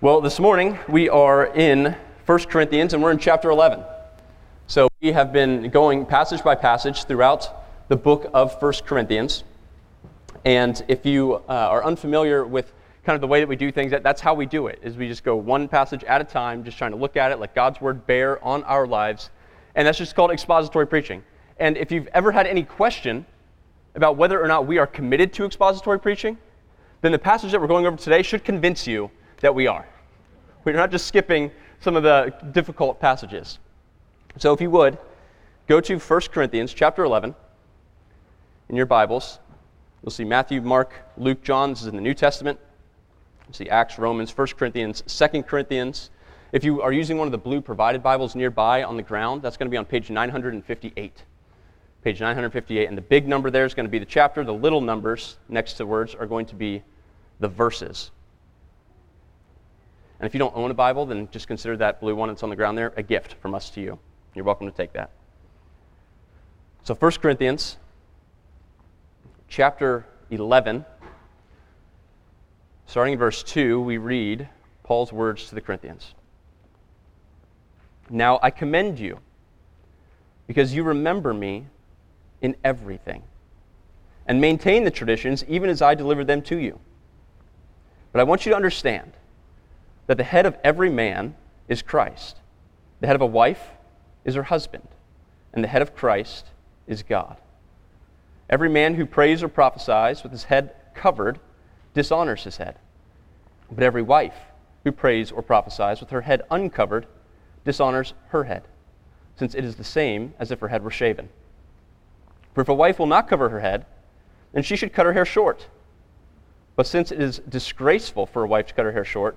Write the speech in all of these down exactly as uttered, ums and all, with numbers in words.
Well, this morning we are in First Corinthians and we're in chapter eleven. So we have been going passage by passage throughout the book of First Corinthians. And if you uh, are unfamiliar with kind of the way that we do things, that, that's how we do it, is we just go one passage at a time, just trying to look at it, let God's word bear on our lives. And that's just called expository preaching. And if you've ever had any question about whether or not we are committed to expository preaching, then the passage that we're going over today should convince you that we are. We're not just skipping some of the difficult passages. So if you would, go to First Corinthians chapter eleven in your Bibles. You'll see Matthew, Mark, Luke, John. This is in the New Testament. You'll see Acts, Romans, First Corinthians, Second Corinthians. If you are using one of the blue provided Bibles nearby on the ground, that's going to be on page nine fifty-eight. Page nine fifty-eight, and the big number there is going to be the chapter. The little numbers next to words are going to be the verses. And if you don't own a Bible, then just consider that blue one that's on the ground there a gift from us to you. You're welcome to take that. So First Corinthians chapter eleven, starting in verse two, we read Paul's words to the Corinthians. Now I commend you, because you remember me in everything, and maintain the traditions even as I delivered them to you. But I want you to understand that the head of every man is Christ. The head of a wife is her husband, and the head of Christ is God. Every man who prays or prophesies with his head covered dishonors his head. But every wife who prays or prophesies with her head uncovered dishonors her head, since it is the same as if her head were shaven. For if a wife will not cover her head, then she should cut her hair short. But since it is disgraceful for a wife to cut her hair short,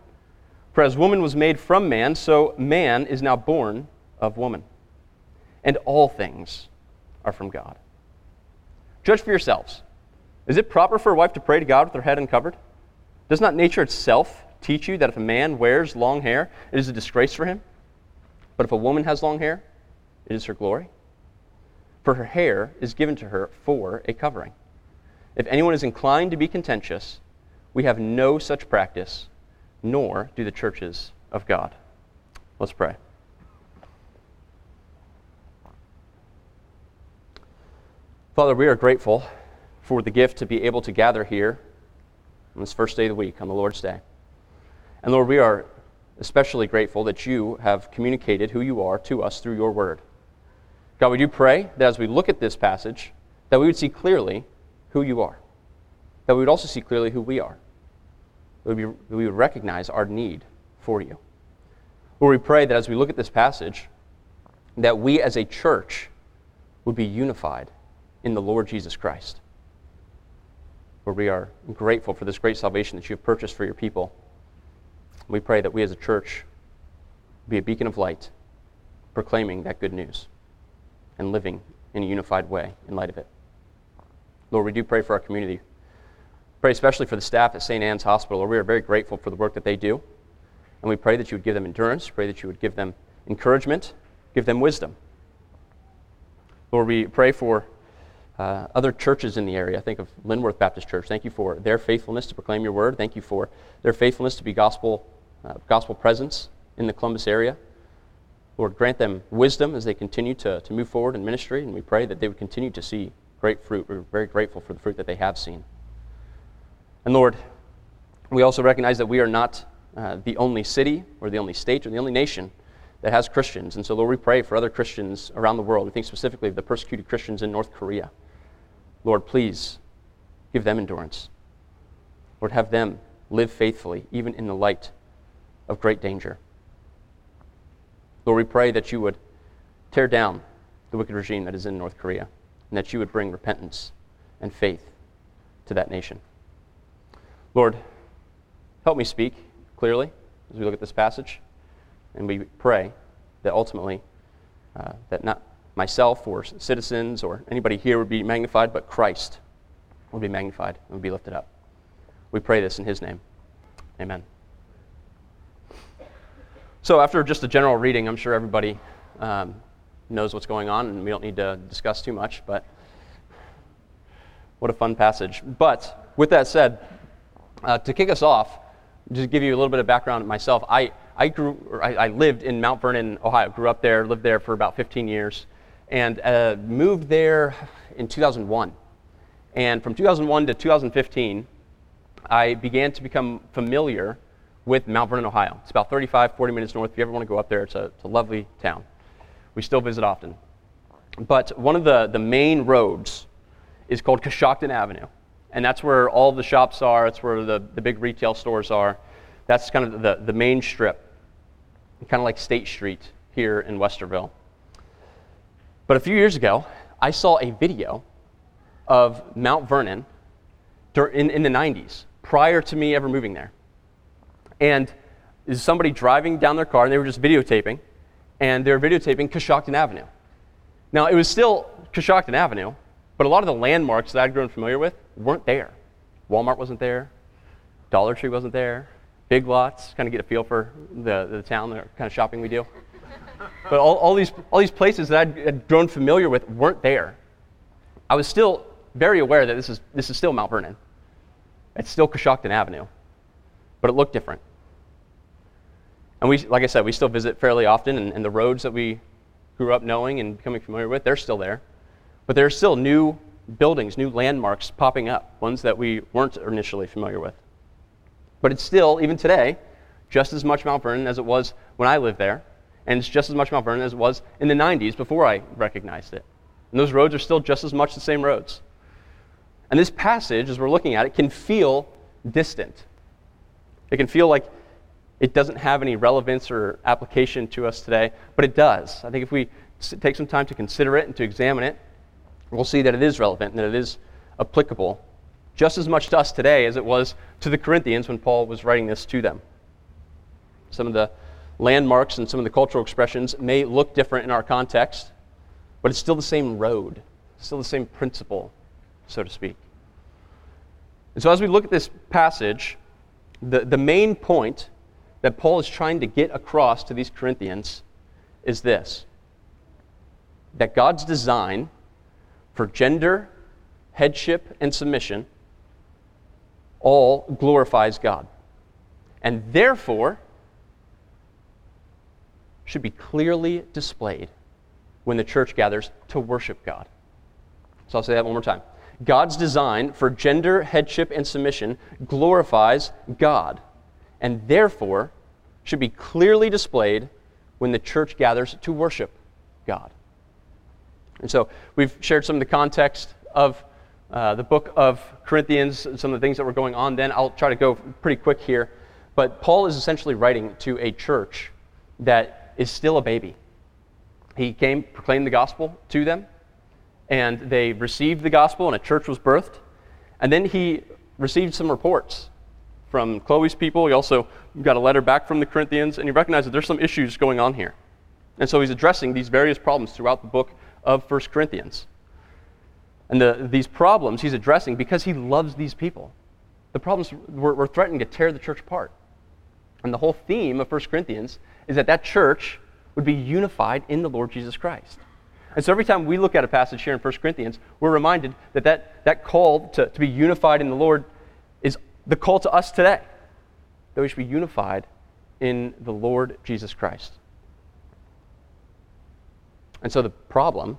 For as woman was made from man, so man is now born of woman. And all things are from God. Judge for yourselves. Is it proper for a wife to pray to God with her head uncovered? Does not nature itself teach you that if a man wears long hair, it is a disgrace for him? But if a woman has long hair, it is her glory. For her hair is given to her for a covering. If anyone is inclined to be contentious, we have no such practice, nor do the churches of God. Let's pray. Father, we are grateful for the gift to be able to gather here on this first day of the week, on the Lord's Day. And Lord, we are especially grateful that you have communicated who you are to us through your word. God, we do pray that as we look at this passage, that we would see clearly who you are, that we would also see clearly who we are. We would recognize our need for you. Lord, we pray that as we look at this passage, that we as a church would be unified in the Lord Jesus Christ. Lord, we are grateful for this great salvation that you have purchased for your people. We pray that we as a church be a beacon of light, proclaiming that good news and living in a unified way in light of it. Lord, we do pray for our community. Pray especially for the staff at Saint Anne's Hospital. Lord, we are very grateful for the work that they do. And we pray that you would give them endurance. Pray that you would give them encouragement. Give them wisdom. Lord, we pray for uh, other churches in the area. I think of Linworth Baptist Church. Thank you for their faithfulness to proclaim your word. Thank you for their faithfulness to be gospel, uh, gospel presence in the Columbus area. Lord, grant them wisdom as they continue to, to move forward in ministry. And we pray that they would continue to see great fruit. We're very grateful for the fruit that they have seen. And Lord, we also recognize that we are not uh, the only city or the only state or the only nation that has Christians. And so, Lord, we pray for other Christians around the world. We think specifically of the persecuted Christians in North Korea. Lord, please give them endurance. Lord, have them live faithfully, even in the light of great danger. Lord, we pray that you would tear down the wicked regime that is in North Korea, and that you would bring repentance and faith to that nation. Lord, help me speak clearly as we look at this passage, and we pray that ultimately uh, that not myself or citizens or anybody here would be magnified, but Christ would be magnified and would be lifted up. We pray this in his name. Amen. So after just a general reading, I'm sure everybody um, knows what's going on, and we don't need to discuss too much, but what a fun passage. But with that said, uh, to kick us off, just to give you a little bit of background myself, I, I grew, or I, I lived in Mount Vernon, Ohio, grew up there, lived there for about fifteen years, and uh, moved there in two thousand one. And from two thousand one to two thousand fifteen, I began to become familiar with Mount Vernon, Ohio. It's about thirty-five, forty minutes north. If you ever want to go up there, it's a, it's a lovely town. We still visit often. But one of the, the main roads is called Coshocton Avenue. And that's where all the shops are. It's where the, the big retail stores are. That's kind of the, the main strip, kind of like State Street here in Westerville. But a few years ago, I saw a video of Mount Vernon in, in the nineties, prior to me ever moving there. And there's somebody driving down their car, and they were just videotaping, and they were videotaping Coshocton Avenue. Now, it was still Coshocton Avenue, but a lot of the landmarks that I'd grown familiar with weren't there. Walmart wasn't there. Dollar Tree wasn't there. Big Lots, kind of get a feel for the, the town, the kind of shopping we do. But all, all, these, all these places that I'd, I'd grown familiar with weren't there. I was still very aware that this is, this is still Mount Vernon. It's still Coshocton Avenue, but it looked different. And we, like I said, we still visit fairly often, and, and the roads that we grew up knowing and becoming familiar with, they're still there. But there are still new buildings, new landmarks popping up, ones that we weren't initially familiar with. But it's still, even today, just as much Mount Vernon as it was when I lived there, and it's just as much Mount Vernon as it was in the nineties before I recognized it. And those roads are still just as much the same roads. And this passage, as we're looking at it, can feel distant. It can feel like it doesn't have any relevance or application to us today, but it does. I think if we take some time to consider it and to examine it, we'll see that it is relevant and that it is applicable just as much to us today as it was to the Corinthians when Paul was writing this to them. Some of the landmarks and some of the cultural expressions may look different in our context, but it's still the same road, still the same principle, so to speak. And so as we look at this passage, the, the main point that Paul is trying to get across to these Corinthians is this: that God's design for gender, headship, and submission all glorifies God, and therefore should be clearly displayed when the church gathers to worship God. So I'll say that one more time. God's design for gender, headship, and submission glorifies God, and therefore should be clearly displayed when the church gathers to worship God. And so we've shared some of the context of uh, the book of Corinthians, some of the things that were going on then. I'll try to go pretty quick here. But Paul is essentially writing to a church that is still a baby. He came, proclaimed the gospel to them, and they received the gospel, and a church was birthed. And then he received some reports from Chloe's people. He also got a letter back from the Corinthians, and he recognized that there's some issues going on here. And so he's addressing these various problems throughout the book of First Corinthians. And the, these problems he's addressing because he loves these people. The problems were, were threatening to tear the church apart. And the whole theme of First Corinthians is that that church would be unified in the Lord Jesus Christ. And so every time we look at a passage here in First Corinthians, we're reminded that that, that call to, to be unified in the Lord is the call to us today, that we should be unified in the Lord Jesus Christ. And so the problem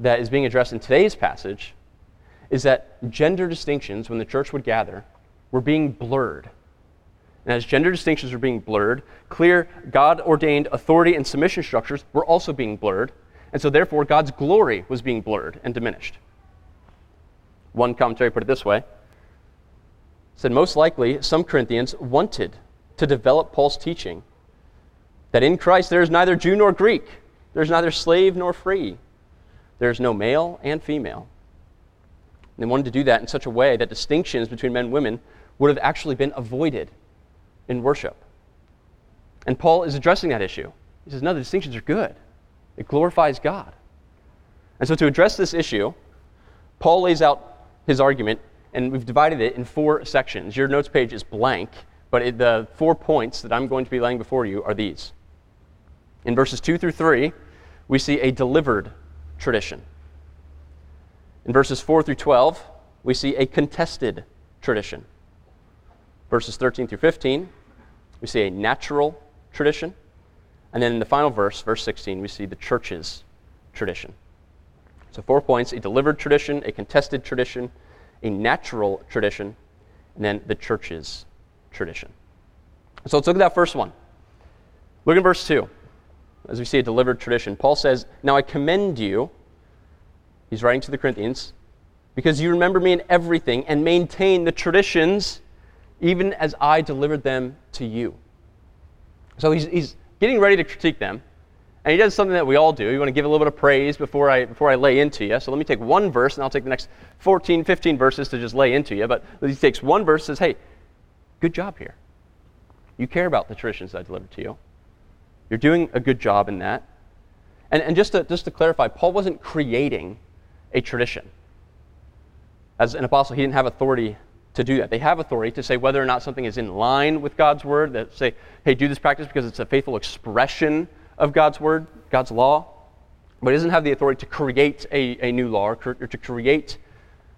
that is being addressed in today's passage is that gender distinctions, when the church would gather, were being blurred. And as gender distinctions were being blurred, clear God-ordained authority and submission structures were also being blurred, and so therefore God's glory was being blurred and diminished. One commentary put it this way. Said most likely some Corinthians wanted to develop Paul's teaching that in Christ there is neither Jew nor Greek, there is neither slave nor free, there is no male and female. And they wanted to do that in such a way that distinctions between men and women would have actually been avoided in worship. And Paul is addressing that issue. He says, no, the distinctions are good. It glorifies God. And so to address this issue, Paul lays out his argument, and we've divided it in four sections. Your notes page is blank, but it, the four points that I'm going to be laying before you are these. In verses two through three, we see a delivered tradition. In verses four through twelve, we see a contested tradition. Verses thirteen through fifteen, we see a natural tradition. And then in the final verse, verse sixteen, we see the church's tradition. So four points: a delivered tradition, a contested tradition, a natural tradition, and then the church's tradition. So let's look at that first one. Look at verse two. As we see a delivered tradition, Paul says, now I commend you, he's writing to the Corinthians, because you remember me in everything and maintain the traditions even as I delivered them to you. So he's, he's getting ready to critique them, and he does something that we all do. You want to give a little bit of praise before I before I lay into you. So let me take one verse, and I'll take the next fourteen, fifteen verses to just lay into you. But he takes one verse and says, hey, good job here. You care about the traditions that I delivered to you. You're doing a good job in that. And and just to, just to clarify, Paul wasn't creating a tradition. As an apostle, he didn't have authority to do that. They have authority to say whether or not something is in line with God's word, that say, hey, do this practice because it's a faithful expression of God's word, God's law, but he doesn't have the authority to create a, a new law or, cre- or to create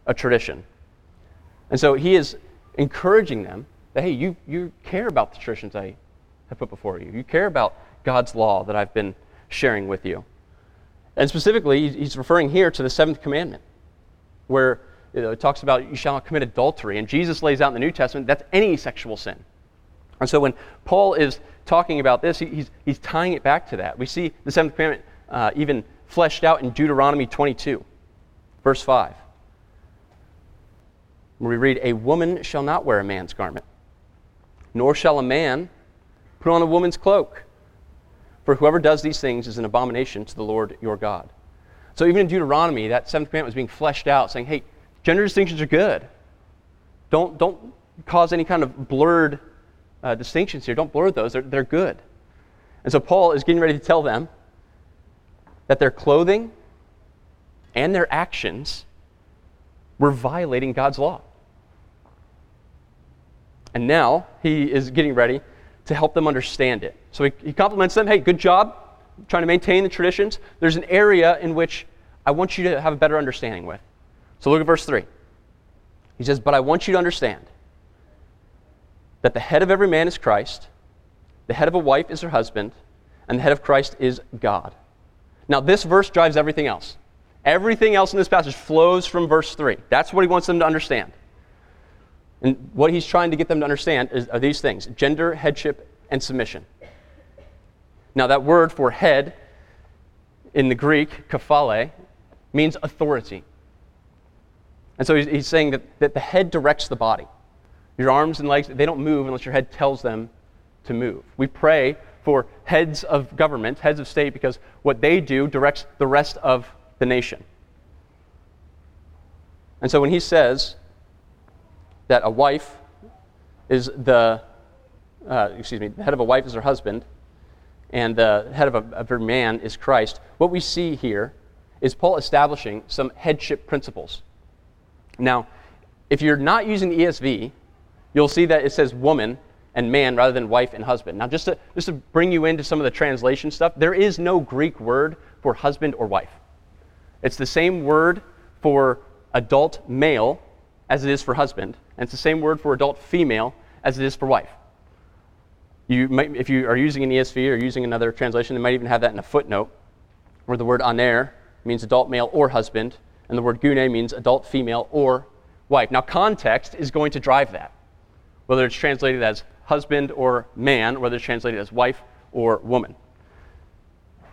a tradition. And so he is encouraging them that, hey, you you care about the traditions I have put before you. You care about God's law that I've been sharing with you. And specifically, he's referring here to the seventh commandment, where you know, it talks about you shall not commit adultery. And Jesus lays out in the New Testament that's any sexual sin. And so when Paul is talking about this, he, he's he's tying it back to that. We see the seventh commandment uh, even fleshed out in Deuteronomy twenty-two, verse five. Where we read, a woman shall not wear a man's garment, nor shall a man put on a woman's cloak. For whoever does these things is an abomination to the Lord your God. So even in Deuteronomy, that seventh commandment was being fleshed out, saying, hey, gender distinctions are good. Don't don't cause any kind of blurred uh, distinctions here. Don't blur those. They're, they're good. And so Paul is getting ready to tell them that their clothing and their actions were violating God's law. And now he is getting ready to help them understand it. So he, he compliments them. Hey, good job trying to maintain the traditions. There's an area in which I want you to have a better understanding with. So look at verse three. He says, but I want you to understand that the head of every man is Christ, the head of a wife is her husband, and the head of Christ is God. Now this verse drives everything else. Everything else in this passage flows from verse three. That's what he wants them to understand. And what he's trying to get them to understand is, are these things: gender, headship, and submission. Now that word for head in the Greek, kephale, means authority. And so he's, he's saying that, that the head directs the body. Your arms and legs, they don't move unless your head tells them to move. We pray for heads of government, heads of state, because what they do directs the rest of the nation. And so when he says that a wife is the, uh, excuse me, the head of a wife is her husband, and the head of a, of a man is Christ, what we see here is Paul establishing some headship principles. Now, if you're not using the E S V, you'll see that it says woman and man rather than wife and husband. Now, just to, just to bring you into some of the translation stuff, there is no Greek word for husband or wife. It's the same word for adult male as it is for husband, and it's the same word for adult female as it is for wife. You might, if you are using an E S V or using another translation, they might even have that in a footnote, where the word aner means adult male or husband, and the word gune means adult female or wife. Now, context is going to drive that, whether it's translated as husband or man, or whether it's translated as wife or woman.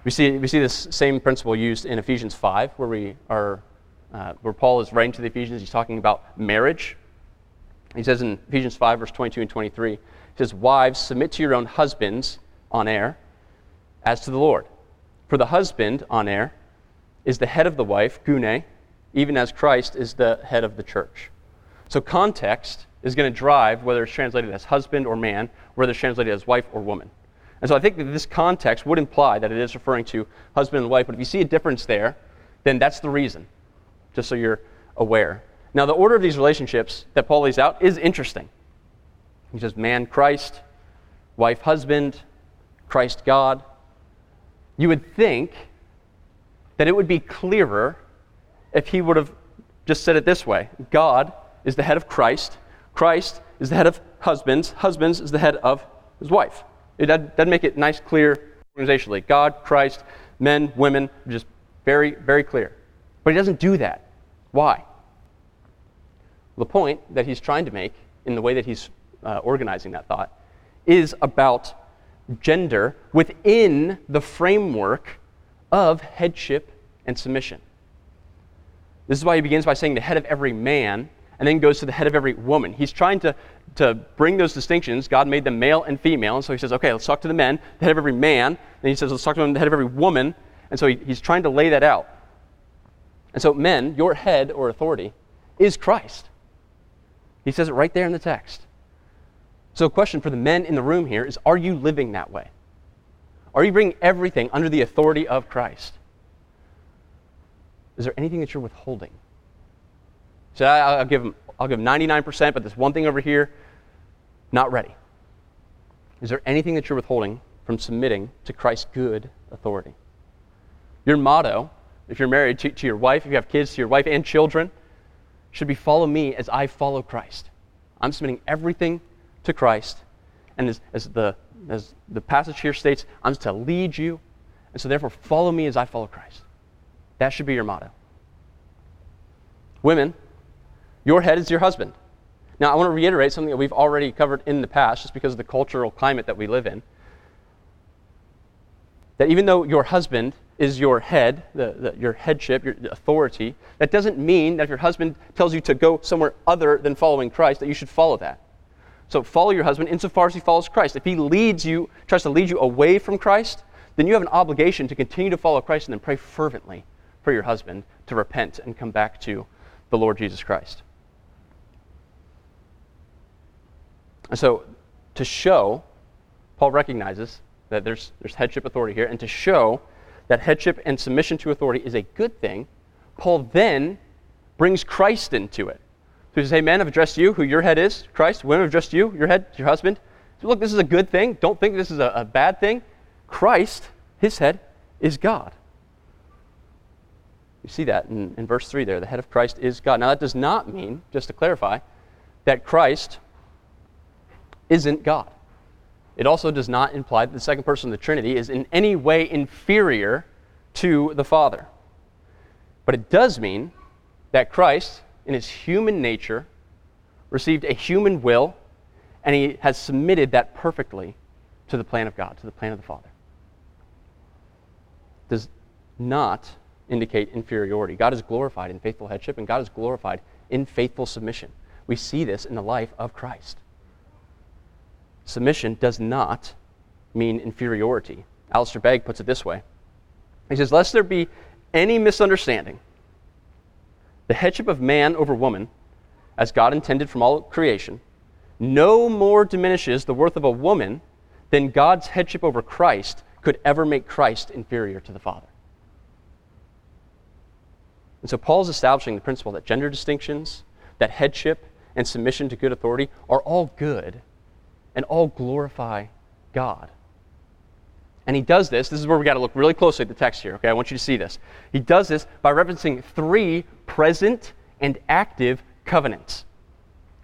We see we see this same principle used in Ephesians five, where we are, uh, where Paul is writing to the Ephesians. He's talking about marriage. He says in Ephesians five, verse twenty-two and twenty-three, he says, "Wives, submit to your own husbands on air, as to the Lord. For the husband on air is the head of the wife, gune, even as Christ is the head of the church." So context is going to drive whether it's translated as husband or man, whether it's translated as wife or woman. And so I think that this context would imply that it is referring to husband and wife, but if you see a difference there, then that's the reason, just so you're aware. Now, the order of these relationships that Paul lays out is interesting. He says, man, Christ, wife, husband, Christ, God. You would think that it would be clearer if he would have just said it this way. God is the head of Christ. Christ is the head of husbands. Husbands is the head of his wife. It doesn't make it nice, clear, organizationally. God, Christ, men, women, just very, very clear. But he doesn't do that. Why? The point that he's trying to make in the way that he's uh, organizing that thought is about gender within the framework of headship and submission. This is why he begins by saying the head of every man and then goes to the head of every woman. He's trying to, to bring those distinctions. God made them male and female, and so he says, okay, let's talk to the men, the head of every man. Then he says, let's talk to them, the head of every woman. And so he, he's trying to lay that out. And so men, your head or authority is Christ. He says it right there in the text. So a question for the men in the room here is, are you living that way? Are you bringing everything under the authority of Christ? Is there anything that you're withholding? So I'll give them, I'll give ninety-nine percent, but this one thing over here, not ready. Is there anything that you're withholding from submitting to Christ's good authority? Your motto, if you're married to, to your wife, if you have kids, to your wife and children, should be follow me as I follow Christ. I'm submitting everything to Christ, and as, as the as the passage here states, I'm to lead you, and so therefore follow me as I follow Christ. That should be your motto. Women, your head is your husband. Now, I want to reiterate something that we've already covered in the past, just because of the cultural climate that we live in, that even though your husband is your head, the, the, your headship, your authority, that doesn't mean that if your husband tells you to go somewhere other than following Christ, that you should follow that. So follow your husband insofar as he follows Christ. If he leads you, tries to lead you away from Christ, then you have an obligation to continue to follow Christ and then pray fervently for your husband to repent and come back to the Lord Jesus Christ. And so to show, Paul recognizes that there's, there's headship authority here, and to show that headship and submission to authority is a good thing, Paul then brings Christ into it. So he says, hey, men, I've addressed you, who your head is, Christ. Women, I've addressed you, your head, your husband. So look, this is a good thing. Don't think this is a, a bad thing. Christ, his head, is God. You see that in, in verse three there. The head of Christ is God. Now, that does not mean, just to clarify, that Christ isn't God. It also does not imply that the second person of the Trinity is in any way inferior to the Father. But it does mean that Christ, in his human nature, received a human will, and he has submitted that perfectly to the plan of God, to the plan of the Father. Does not indicate inferiority. God is glorified in faithful headship, and God is glorified in faithful submission. We see this in the life of Christ. Submission does not mean inferiority. Alistair Begg puts it this way. He says, lest there be any misunderstanding, the headship of man over woman, as God intended from all creation, no more diminishes the worth of a woman than God's headship over Christ could ever make Christ inferior to the Father. And so Paul's establishing the principle that gender distinctions, that headship and submission to good authority are all good and all glorify God. And he does this. This is where we got to look really closely at the text here. Okay, I want you to see this. He does this by referencing three present and active covenants.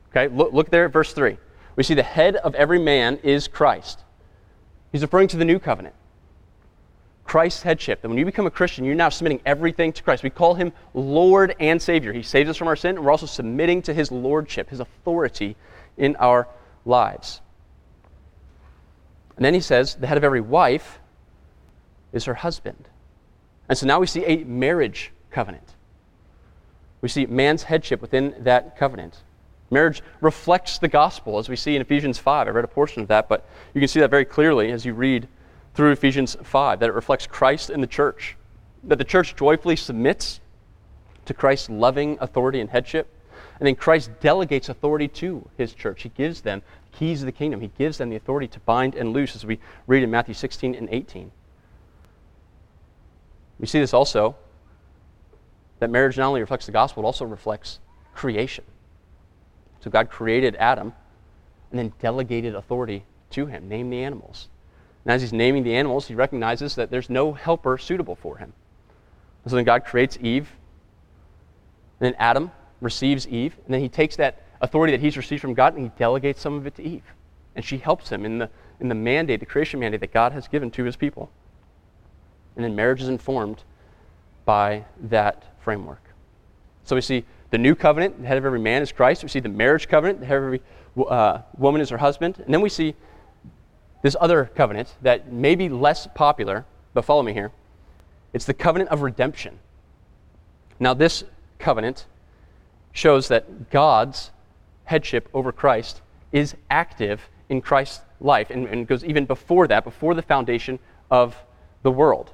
Okay, look, look there at verse three. We see the head of every man is Christ. He's referring to the new covenant. Christ's headship. That when you become a Christian, you're now submitting everything to Christ. We call him Lord and Savior. He saves us from our sin, and we're also submitting to his lordship, his authority in our lives. And then he says, the head of every wife is her husband. And so now we see a marriage covenant. We see man's headship within that covenant. Marriage reflects the gospel, as we see in Ephesians five. I read a portion of that, but you can see that very clearly as you read through Ephesians five, that it reflects Christ and the church, that the church joyfully submits to Christ's loving authority and headship, and then Christ delegates authority to his church. He gives them keys of the kingdom. He gives them the authority to bind and loose, as we read in Matthew sixteen and eighteen. We see this also, that marriage not only reflects the gospel, it also reflects creation. So God created Adam and then delegated authority to him, named the animals. And as he's naming the animals, he recognizes that there's no helper suitable for him. And so then God creates Eve, and then Adam receives Eve, and then he takes that authority that he's received from God and he delegates some of it to Eve. And she helps him in the, in the mandate, the creation mandate that God has given to his people. And then marriage is informed by that framework. So we see the new covenant, the head of every man is Christ. We see the marriage covenant, the head of every uh, woman is her husband. And then we see this other covenant that may be less popular, but follow me here. It's the covenant of redemption. Now this covenant shows that God's headship over Christ is active in Christ's life and, and goes even before that, before the foundation of the world.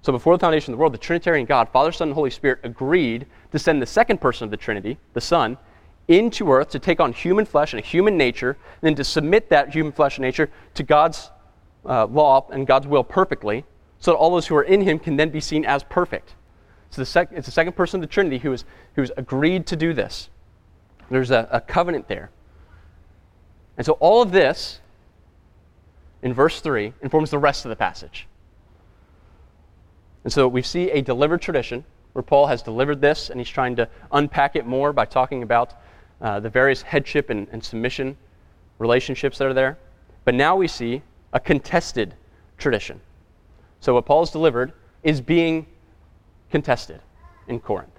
So before the foundation of the world, the Trinitarian God, Father, Son, and Holy Spirit, agreed to send the second person of the Trinity, the Son, into earth to take on human flesh and a human nature, and then to submit that human flesh and nature to God's uh, law and God's will perfectly, so that all those who are in him can then be seen as perfect. So the sec- it's the second person of the Trinity who is, who's agreed to do this. There's a, a covenant there. And so all of this, in verse three, informs the rest of the passage. And so we see a delivered tradition where Paul has delivered this, and he's trying to unpack it more by talking about uh, the various headship and, and submission relationships that are there. But now we see a contested tradition. So what Paul's delivered is being contested in Corinth.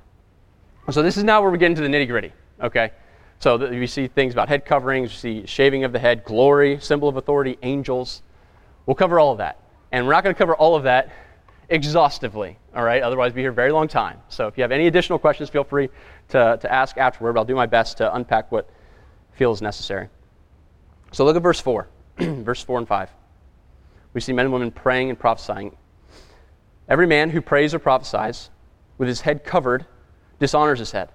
So this is now where we get into the nitty-gritty, okay? So the, we see things about head coverings, we see shaving of the head, glory, symbol of authority, angels. We'll cover all of that. And we're not going to cover all of that exhaustively, all right? Otherwise, we'll be here a very long time. So if you have any additional questions, feel free to, to ask afterward, but I'll do my best to unpack what feels necessary. So look at verse four, verse four and five. We see men and women praying and prophesying. Every man who prays or prophesies with his head covered dishonors his head.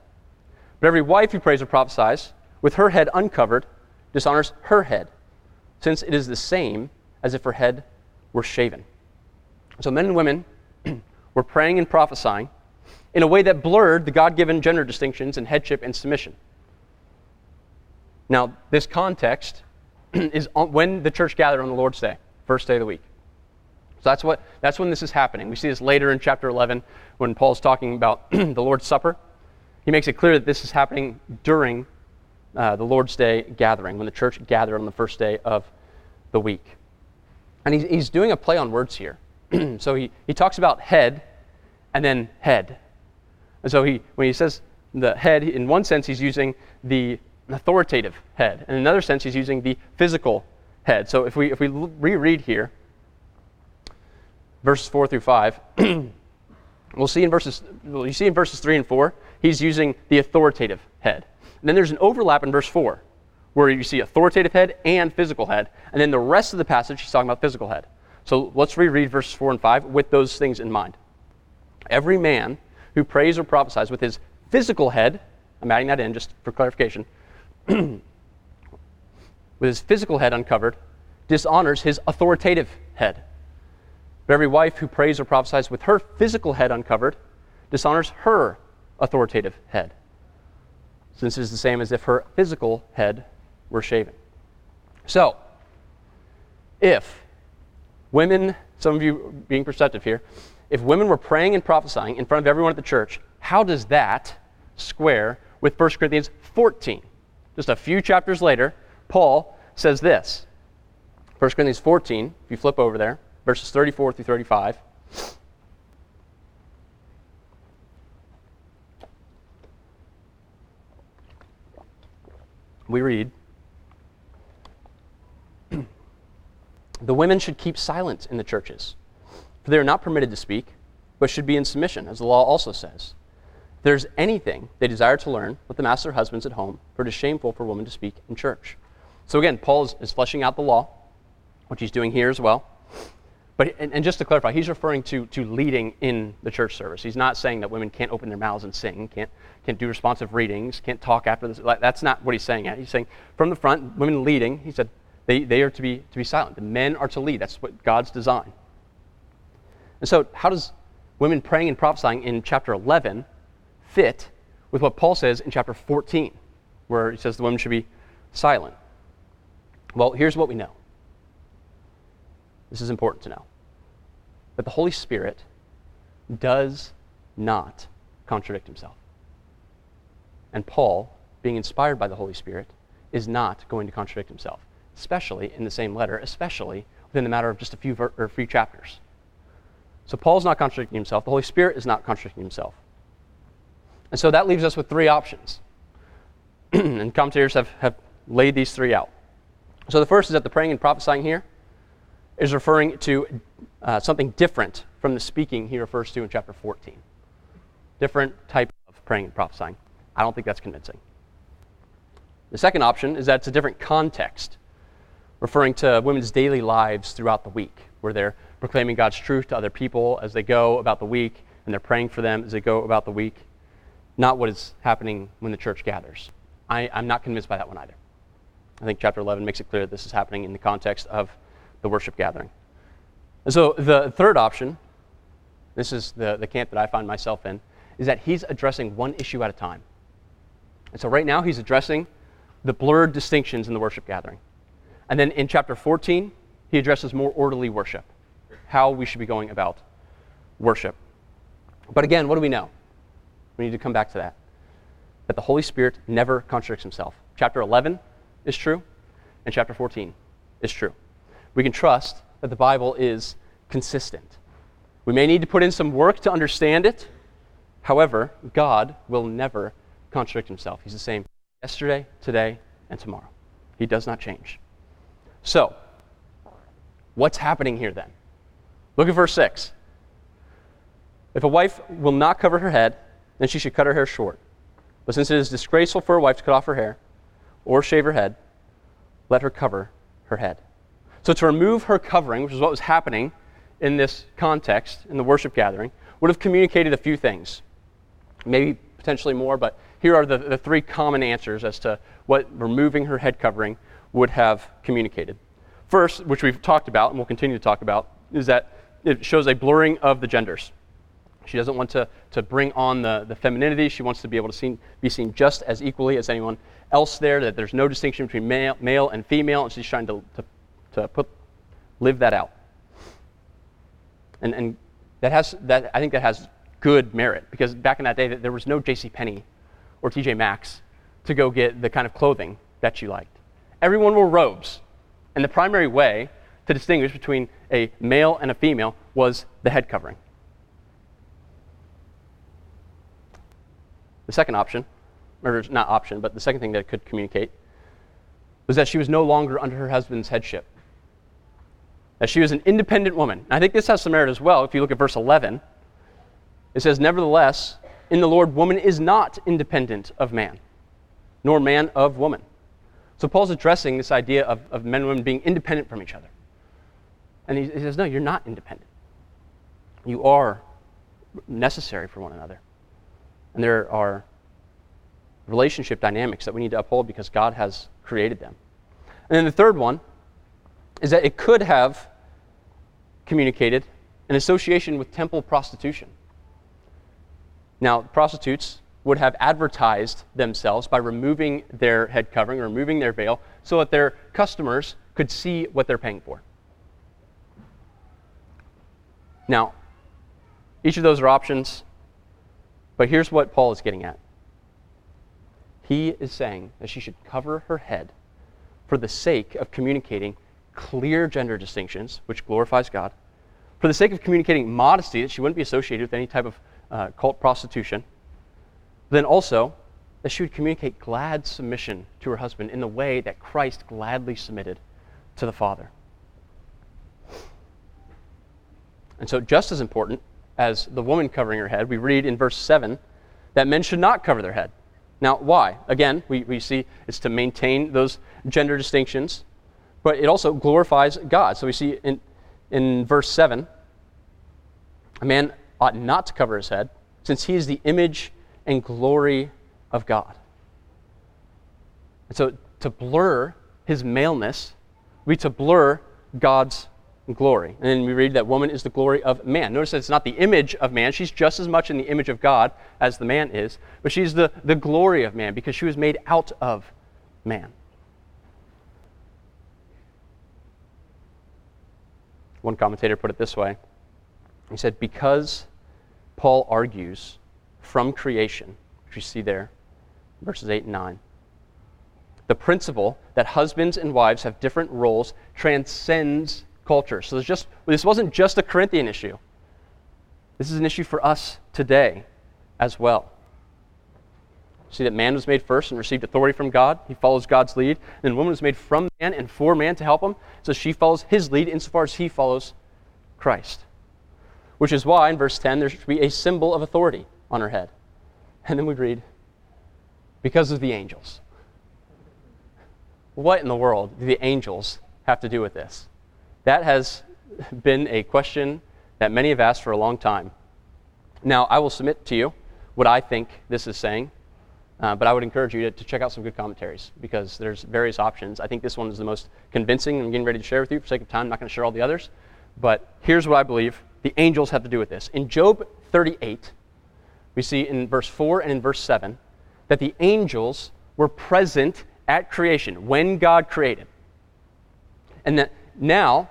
But every wife who prays or prophesies with her head uncovered dishonors her head, since it is the same as if her head were shaven. So men and women were praying and prophesying in a way that blurred the God-given gender distinctions in headship and submission. Now, this context is when the church gathered on the Lord's Day, first day of the week. So that's what that's when this is happening. We see this later in chapter eleven when Paul's talking about the Lord's Supper. He makes it clear that this is happening during uh, the Lord's Day gathering, when the church gathered on the first day of the week. And he's, he's doing a play on words here. So he, he talks about head and then head. And so he when he says the head, in one sense he's using the authoritative head. In another sense he's using the physical head. So if we if we reread here, verses four through five, we'll see in verses well, you see in verses three and four, he's using the authoritative head. And then there's an overlap in verse four, where you see authoritative head and physical head, and then the rest of the passage he's talking about physical head. So let's reread verses four and five with those things in mind. Every man who prays or prophesies with his physical head, I'm adding that in just for clarification, with his physical head uncovered, dishonors his authoritative head. But every wife who prays or prophesies with her physical head uncovered dishonors her authoritative head, since it is the same as if her physical head were shaven. So, if women, some of you being perceptive here, if women were praying and prophesying in front of everyone at the church, how does that square with First Corinthians fourteen? Just a few chapters later, Paul says this. First Corinthians fourteen, if you flip over there, verses thirty-four through thirty-five. We read, the women should keep silence in the churches, for they are not permitted to speak, but should be in submission, as the law also says. If there is anything they desire to learn, let them ask their husbands at home, for it is shameful for women to speak in church. So again, Paul is, is fleshing out the law, which he's doing here as well. But and, and just to clarify, he's referring to to leading in the church service. He's not saying that women can't open their mouths and sing, can't can't do responsive readings, can't talk after this. That's not what he's saying. He's saying from the front, women leading. He said they they are to be to be silent. The men are to lead. That's what God's design. And so, how does women praying and prophesying in chapter eleven fit with what Paul says in chapter fourteen, where he says the women should be silent? Well, here's what we know. This is important to know. That the Holy Spirit does not contradict himself. And Paul, being inspired by the Holy Spirit, is not going to contradict himself, especially in the same letter, especially within the matter of just a few ver- or a few chapters. So Paul's not contradicting himself. The Holy Spirit is not contradicting himself. And so that leaves us with three options. And commentators have, have laid these three out. So the first is that the praying and prophesying here is referring to uh, something different from the speaking he refers to in chapter fourteen. Different type of praying and prophesying. I don't think that's convincing. The second option is that it's a different context, referring to women's daily lives throughout the week, where they're proclaiming God's truth to other people as they go about the week, and they're praying for them as they go about the week, not what is happening when the church gathers. I, I'm not convinced by that one either. I think chapter eleven makes it clear that this is happening in the context of the worship gathering. And so the third option, this is the, the camp that I find myself in, is that he's addressing one issue at a time. And so right now he's addressing the blurred distinctions in the worship gathering. And then in chapter fourteen, he addresses more orderly worship, how we should be going about worship. But again, what do we know? We need to come back to that. That the Holy Spirit never contradicts himself. Chapter eleven is true, and chapter fourteen is true. We can trust that the Bible is consistent. We may need to put in some work to understand it. However, God will never contradict himself. He's the same yesterday, today, and tomorrow. He does not change. So, what's happening here then? Look at verse six. If a wife will not cover her head, then she should cut her hair short. But since it is disgraceful for a wife to cut off her hair or shave her head, let her cover her head. So to remove her covering, which is what was happening in this context, in the worship gathering, would have communicated a few things. Maybe potentially more, but here are the, the three common answers as to what removing her head covering would have communicated. First, which we've talked about and we'll continue to talk about, is that it shows a blurring of the genders. She doesn't want to, to bring on the, the femininity. She wants to be able to seen, be seen just as equally as anyone else there, that there's no distinction between male, male and female, and she's trying to, to to put, live that out. And and that has that I think that has good merit, because back in that day there was no J C Penney or T J Maxx to go get the kind of clothing that you liked. Everyone wore robes, and the primary way to distinguish between a male and a female was the head covering. The second option, or not option, but the second thing that it could communicate was that she was no longer under her husband's headship. That she was an independent woman. And I think this has some merit as well. If you look at verse eleven, it says, "Nevertheless, in the Lord, woman is not independent of man, nor man of woman." So Paul's addressing this idea of, of men and women being independent from each other. And he, he says, no, you're not independent. You are necessary for one another. And there are relationship dynamics that we need to uphold because God has created them. And then the third one is that it could have communicated an association with temple prostitution. Now, prostitutes would have advertised themselves by removing their head covering or removing their veil so that their customers could see what they're paying for. Now, each of those are options, but here's what Paul is getting at. He is saying that she should cover her head for the sake of communicating clear gender distinctions, which glorifies God, for the sake of communicating modesty, that she wouldn't be associated with any type of uh, cult prostitution, but then also that she would communicate glad submission to her husband in the way that Christ gladly submitted to the Father. And so just as important as the woman covering her head, we read in verse seven that men should not cover their head. Now, why? Again, we, we see it's to maintain those gender distinctions, but it also glorifies God. So we see in in verse seven, a man ought not to cover his head, since he is the image and glory of God. And so to blur his maleness would be to blur God's glory. And then we read that woman is the glory of man. Notice that it's not the image of man. She's just as much in the image of God as the man is, but she's the, the glory of man because she was made out of man. One commentator put it this way. He said, because Paul argues from creation, which we see there, verses eight and nine, the principle that husbands and wives have different roles transcends culture. So there's just, this wasn't just a Corinthian issue. This is an issue for us today as well. See that man was made first and received authority from God. He follows God's lead. And woman was made from man and for man to help him. So she follows his lead insofar as he follows Christ. Which is why in verse ten there should be a symbol of authority on her head. And then we read, because of the angels. What in the world do the angels have to do with this? That has been a question that many have asked for a long time. Now, I will submit to you what I think this is saying, uh, but I would encourage you to, to check out some good commentaries because there's various options. I think this one is the most convincing. I'm getting ready to share with you. For sake of time, I'm not going to share all the others, but here's what I believe the angels have to do with this. In Job thirty-eight, we see in verse four and in verse seven that the angels were present at creation when God created, and that now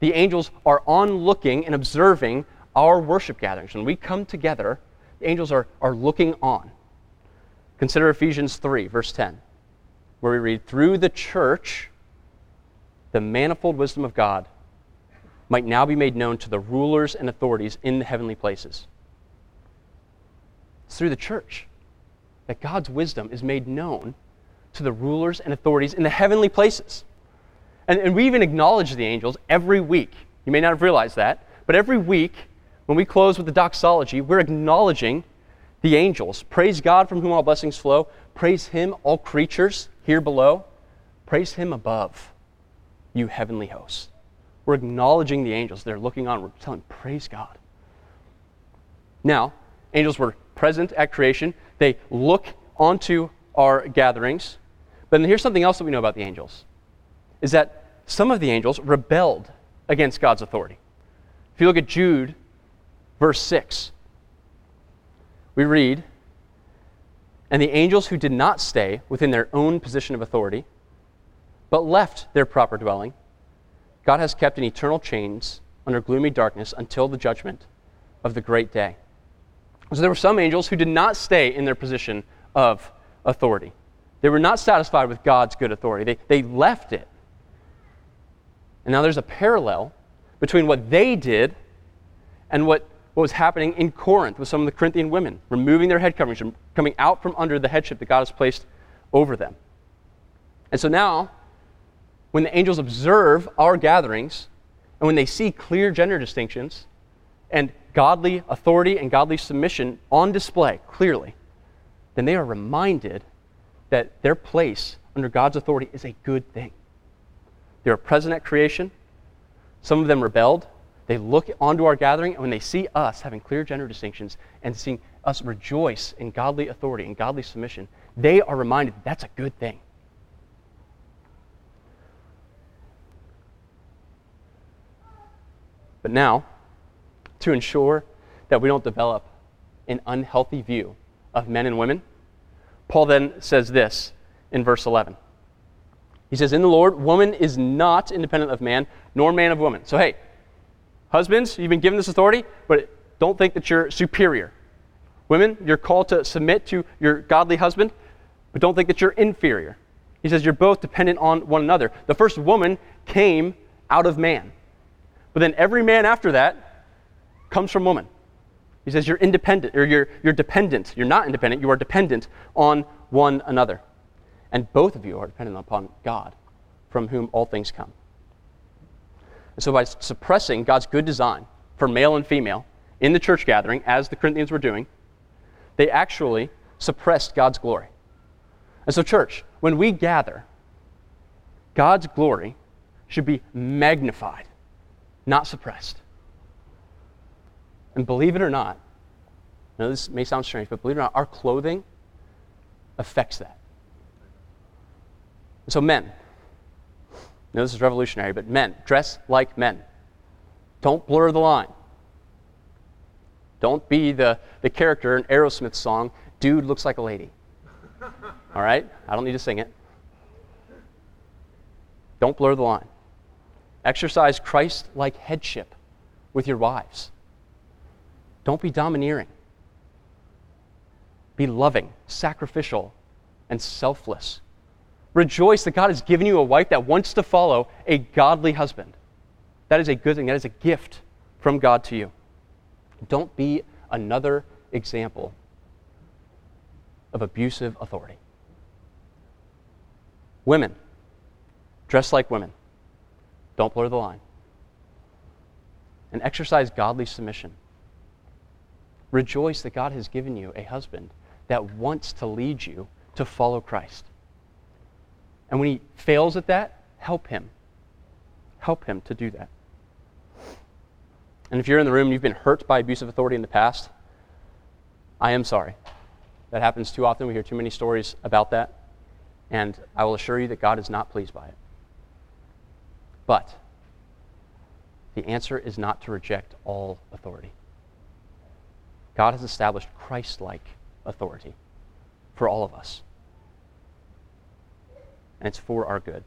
the angels are on looking and observing our worship gatherings. When we come together, the angels are, are looking on. Consider Ephesians three, verse ten, where we read, through the church, the manifold wisdom of God might now be made known to the rulers and authorities in the heavenly places. It's through the church that God's wisdom is made known to the rulers and authorities in the heavenly places. And, and we even acknowledge the angels every week. You may not have realized that, but every week when we close with the doxology, we're acknowledging the angels. Praise God from whom all blessings flow. Praise Him, all creatures here below. Praise Him above, you heavenly hosts. We're acknowledging the angels. They're looking on. We're telling, praise God. Now, angels were present at creation. They look onto our gatherings. But here's something else that we know about the angels. Is that some of the angels rebelled against God's authority. If you look at Jude, verse six, we read, and the angels who did not stay within their own position of authority, but left their proper dwelling, God has kept in eternal chains under gloomy darkness until the judgment of the great day. So there were some angels who did not stay in their position of authority. They were not satisfied with God's good authority. They, they left it. And now there's a parallel between what they did and what, what was happening in Corinth with some of the Corinthian women, removing their head coverings and coming out from under the headship that God has placed over them. And so now, when the angels observe our gatherings, and when they see clear gender distinctions and godly authority and godly submission on display clearly, then they are reminded that their place under God's authority is a good thing. They were present at creation. Some of them rebelled. They look onto our gathering, and when they see us having clear gender distinctions and seeing us rejoice in godly authority and godly submission, they are reminded that's a good thing. But now, to ensure that we don't develop an unhealthy view of men and women, Paul then says this in verse eleven. He says, in the Lord, woman is not independent of man, nor man of woman. So hey, husbands, you've been given this authority, but don't think that you're superior. Women, you're called to submit to your godly husband, but don't think that you're inferior. He says you're both dependent on one another. The first woman came out of man, but then every man after that comes from woman. He says you're independent, or you're, you're dependent. You're not independent, you are dependent on one another. And both of you are dependent upon God, from whom all things come. And so by suppressing God's good design for male and female in the church gathering, as the Corinthians were doing, they actually suppressed God's glory. And so church, when we gather, God's glory should be magnified not suppressed. And believe it or not, now this may sound strange, but believe it or not, our clothing affects that. And so men, now this is revolutionary, but men, dress like men. Don't blur the line. Don't be the, the character in Aerosmith's song, Dude Looks Like a Lady. All right? I don't need to sing it. Don't blur the line. Exercise Christ-like headship with your wives. Don't be domineering. Be loving, sacrificial, and selfless. Rejoice that God has given you a wife that wants to follow a godly husband. That is a good thing. That is a gift from God to you. Don't be another example of abusive authority. Women, dress like women. Don't blur the line. And exercise godly submission. Rejoice that God has given you a husband that wants to lead you to follow Christ. And when he fails at that, help him. Help him to do that. And if you're in the room and you've been hurt by abusive authority in the past, I am sorry. That happens too often. We hear too many stories about that. And I will assure you that God is not pleased by it. But the answer is not to reject all authority. God has established Christ-like authority for all of us. And it's for our good.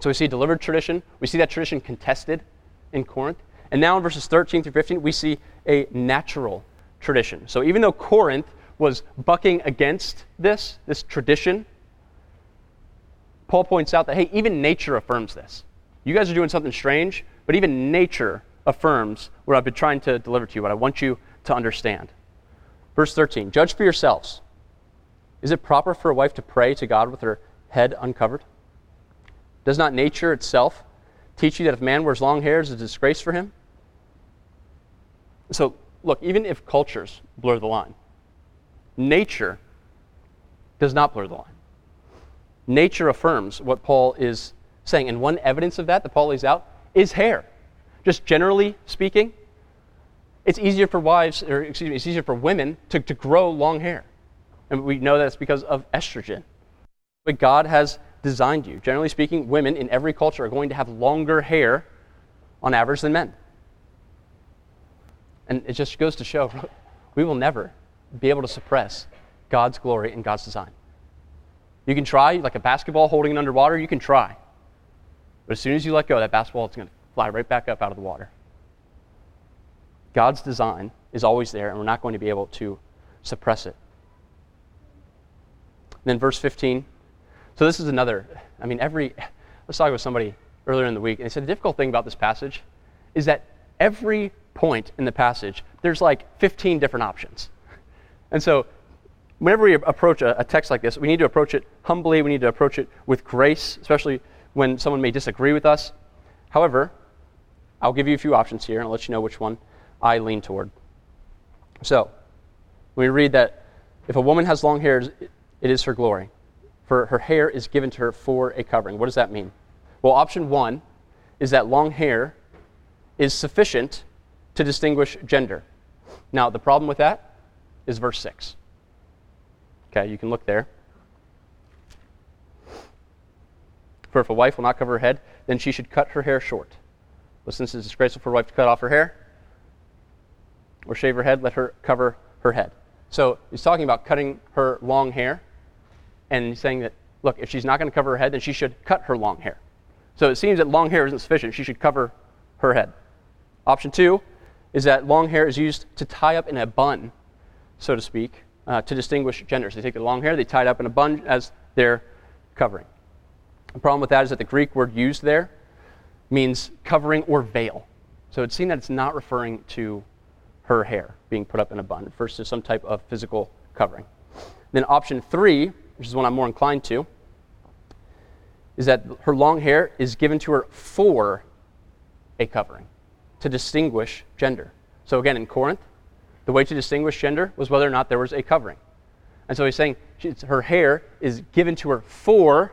So we see delivered tradition. We see that tradition contested in Corinth. And now in verses thirteen through fifteen, we see a natural tradition. So even though Corinth was bucking against this, this tradition, Paul points out that, hey, even nature affirms this. You guys are doing something strange, but even nature affirms what I've been trying to deliver to you, what I want you to understand. Verse thirteen, judge for yourselves. Is it proper for a wife to pray to God with her head uncovered? Does not nature itself teach you that if man wears long hair, it's a disgrace for him? So, look, even if cultures blur the line, nature does not blur the line. Nature affirms what Paul is saying. And one evidence of that that Paul lays out is hair. Just generally speaking, it's easier for wives, or excuse me, it's easier for women to, to grow long hair. And we know that's because of estrogen. But God has designed you. Generally speaking, women in every culture are going to have longer hair on average than men. And it just goes to show we will never be able to suppress God's glory and God's design. You can try, like a basketball holding it underwater, you can try. But as soon as you let go, that basketball is going to fly right back up out of the water. God's design is always there, and we're not going to be able to suppress it. And then verse fifteen. So this is another, I mean, every, I was talking with somebody earlier in the week, and they said the difficult thing about this passage is that every point in the passage, there's like fifteen different options. And so whenever we approach a, a text like this, we need to approach it humbly, we need to approach it with grace, especially when someone may disagree with us. However, I'll give you a few options here, and I'll let you know which one I lean toward. So, we read that if a woman has long hair, it is her glory, for her hair is given to her for a covering. What does that mean? Well, option one is that long hair is sufficient to distinguish gender. Now, the problem with that is verse six. Okay, you can look there. For if a wife will not cover her head, then she should cut her hair short. But since it is disgraceful for a wife to cut off her hair or shave her head, let her cover her head. So he's talking about cutting her long hair. And he's saying that, look, if she's not going to cover her head, then she should cut her long hair. So it seems that long hair isn't sufficient. She should cover her head. Option two is that long hair is used to tie up in a bun, so to speak, uh, to distinguish genders. They take the long hair, they tie it up in a bun as their covering. The problem with that is that the Greek word used there means covering or veil. So it seems that it's not referring to her hair being put up in a bun. First is some type of physical covering. Then option three, which is one I'm more inclined to, is that her long hair is given to her for a covering, to distinguish gender. So again, in Corinth, the way to distinguish gender was whether or not there was a covering. And so he's saying she, her hair is given to her for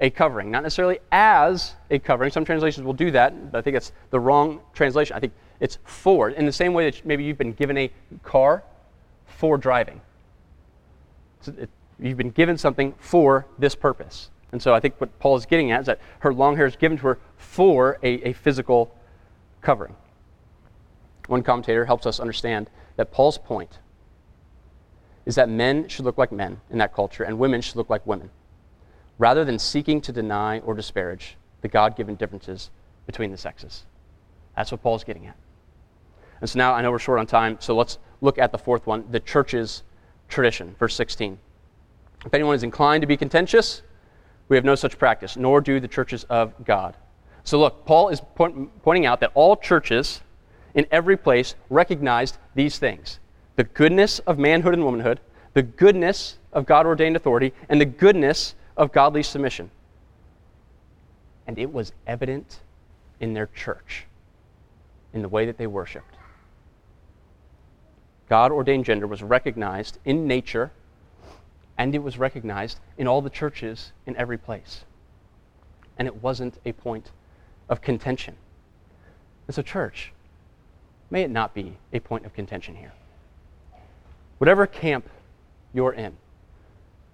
a covering, not necessarily as a covering. Some translations will do that, but I think it's the wrong translation. I think it's for, in the same way that maybe you've been given a car for driving. It's, it, you've been given something for this purpose. And so I think what Paul is getting at is that her long hair is given to her for a, a physical covering. One commentator helps us understand that Paul's point is that men should look like men in that culture and women should look like women, rather than seeking to deny or disparage the God-given differences between the sexes. That's what Paul's getting at. And so now I know we're short on time, so let's look at the fourth one, the church's tradition, verse sixteen. If anyone is inclined to be contentious, we have no such practice, nor do the churches of God. So look, Paul is point, pointing out that all churches in every place recognized these things: the goodness of manhood and womanhood, the goodness of God-ordained authority, and the goodness of godly submission. And it was evident in their church, in the way that they worshiped. God-ordained gender was recognized in nature, and it was recognized in all the churches in every place. And it wasn't a point of contention. And so, church, may it not be a point of contention here. Whatever camp you're in,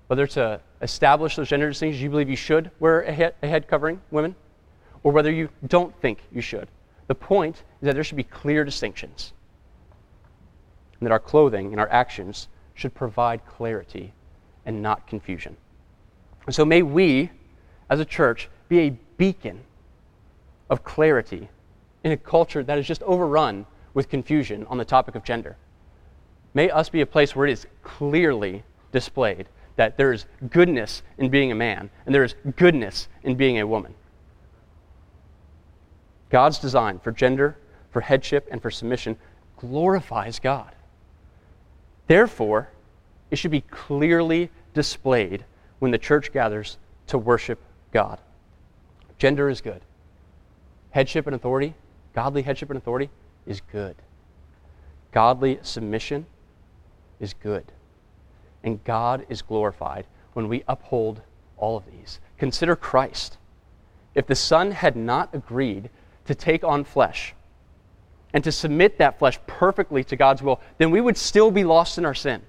whether it's to establish those gender distinctions, you believe you should wear a head covering, women, or whether you don't think you should, the point is that there should be clear distinctions, and that our clothing and our actions should provide clarity and not confusion. And so may we, as a church, be a beacon of clarity in a culture that is just overrun with confusion on the topic of gender. May us be a place where it is clearly displayed that there is goodness in being a man and there is goodness in being a woman. God's design for gender, for headship, and for submission glorifies God. Therefore, it should be clearly displayed when the church gathers to worship God. Gender is good. Headship and authority, godly headship and authority, is good. Godly submission is good. And God is glorified when we uphold all of these. Consider Christ. If the Son had not agreed to take on flesh and to submit that flesh perfectly to God's will, then we would still be lost in our sin.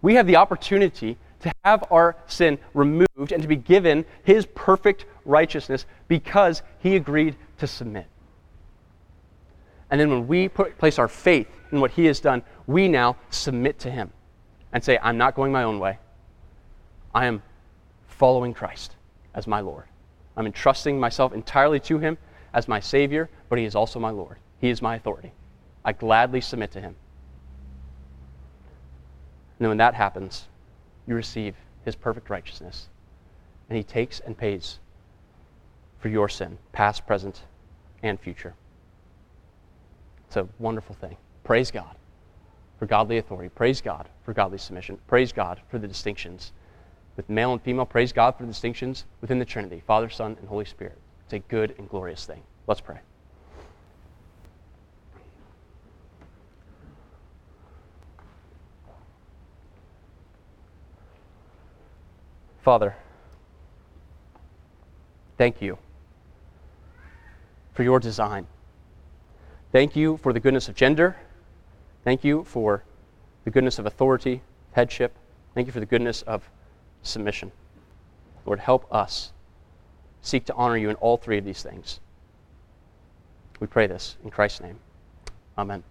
We have the opportunity to have our sin removed and to be given His perfect righteousness because He agreed to submit. And then when we put, place our faith in what He has done, we now submit to Him and say, I'm not going my own way. I am following Christ as my Lord. I'm entrusting myself entirely to Him as my Savior, but He is also my Lord. He is my authority. I gladly submit to Him. And then when that happens, you receive His perfect righteousness, and He takes and pays for your sin, past, present, and future. It's a wonderful thing. Praise God for godly authority. Praise God for godly submission. Praise God for the distinctions with male and female. Praise God for the distinctions within the Trinity, Father, Son, and Holy Spirit. It's a good and glorious thing. Let's pray. Father, thank you for your design. Thank you for the goodness of gender. Thank you for the goodness of authority, headship. Thank you for the goodness of submission. Lord, help us seek to honor you in all three of these things. We pray this in Christ's name. Amen.